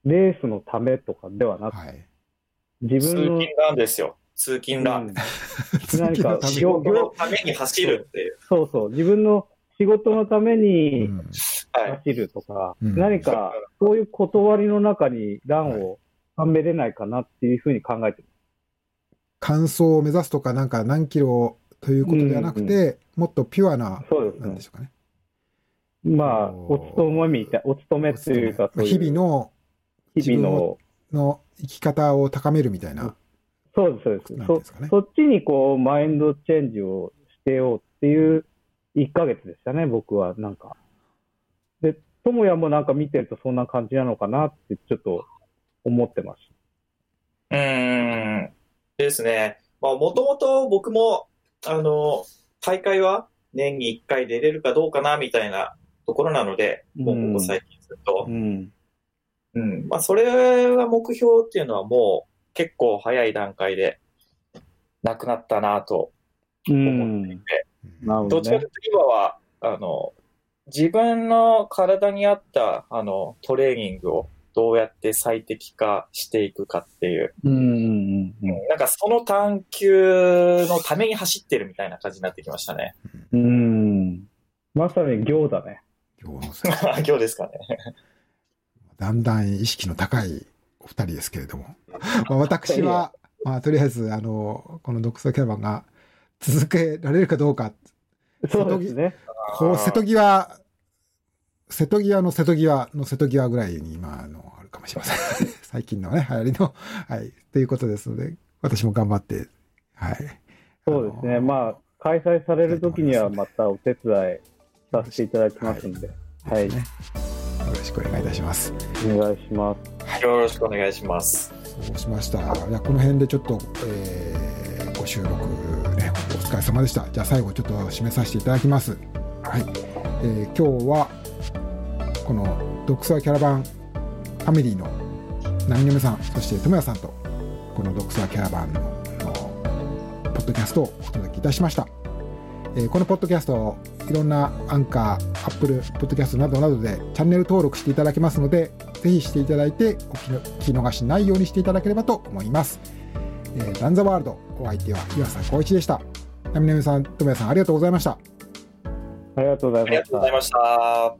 レースのためとかではなく、はい、自分の通勤ランですよ、通勤ラン、うん、何か仕事のために走るっていう、そうそう、自分の仕事のために走るとか、うん、はい、何かそういう断りの中にランをはめれないかなっていうふうに考えてる、完走を目指すとか、なんか何キロということではなくて、うんうん、もっとピュアな、そうですね、なんでしょうかね。まあお勤めみたい、お勤めというか、そういう日々の日々のの生き方を高めるみたいな。そうですそうです。そうですかね、そ, そっちにこうマインドチェンジをしてようっていういっかげつでしたね。僕はなんかで友也もなんか見てるとそんな感じなのかなってちょっと思ってました。うーんですね。まあもともと僕もあの大会は年にいっかい出れるかどうかなみたいなところなので、もうここ最近ずっと、うんうん、まあそれが目標っていうのはもう結構早い段階でなくなったなと思っていて、うん、どっちかというと今はあの自分の体に合ったあのトレーニングをどうやって最適化していくかっていう、うんうんうん、なんかその探求のために走ってるみたいな感じになってきましたね。うん、まさに行だね。行ですかね。だんだん意識の高いお二人ですけれども、まあ、私は、まあ、とりあえずあのこの独走キャバンが続けられるかどうか。そうですね。こう瀬戸際瀬戸際の瀬戸際の瀬戸際ぐらいに今あのあるかもしれません。最近のね流行りのはいということですので、私も頑張ってはい。そうですね。あまあ開催される時にはまたお手伝いさせていただきますので、はい、はいね、よろしくお願いいたします。お願いします。はい、よろしくお願いします。そうしました。じゃあこの辺でちょっと、えー、ご収録ねお疲れ様でした。じゃあ最後ちょっと締めさせていただきます。はい。えー、今日は。このドクサーキャラバンファミリーのナミネムさん、そしてトムヤさんとこのドクサーキャラバンのポッドキャストをお届けいたしました、えー、このポッドキャストいろんなアンカー、アップルポッドキャストなどなどでチャンネル登録していただけますので、ぜひしていただいてお聞き逃しないようにしていただければと思います、えー、ランザワールド、お相手は岩佐浩一でした。ナミネムさん、トムヤさん、ありがとうございました。ありがとうございました。